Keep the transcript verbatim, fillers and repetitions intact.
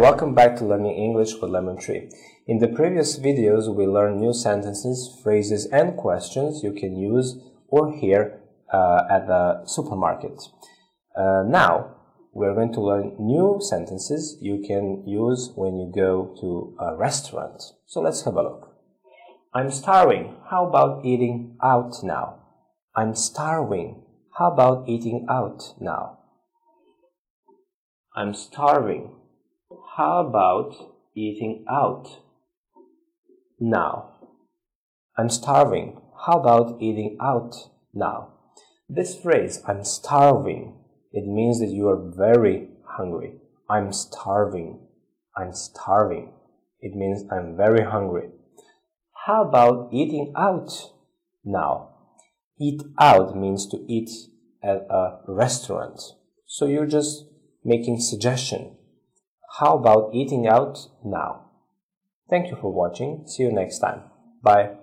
welcome back to Learning English with Lemon Tree. In the previous videos, we learned new sentences, phrases, and questions you can use or hear uh, at the supermarket. Uh, now, we're going to learn new sentences you can use when you go to a restaurant. So let's have a look. I'm starving. How about eating out now? I'm starving. How about eating out now? I'm starving. How about eating out now? I'm starving. How about eating out now? This phrase, I'm starving, it means that you are very hungry. I'm starving. I'm starving. It means I'm very hungry. How about eating out now? Eat out means to eat at a restaurant. So you're just making suggestion. How about eating out now? Thank you for watching. See you next time. Bye.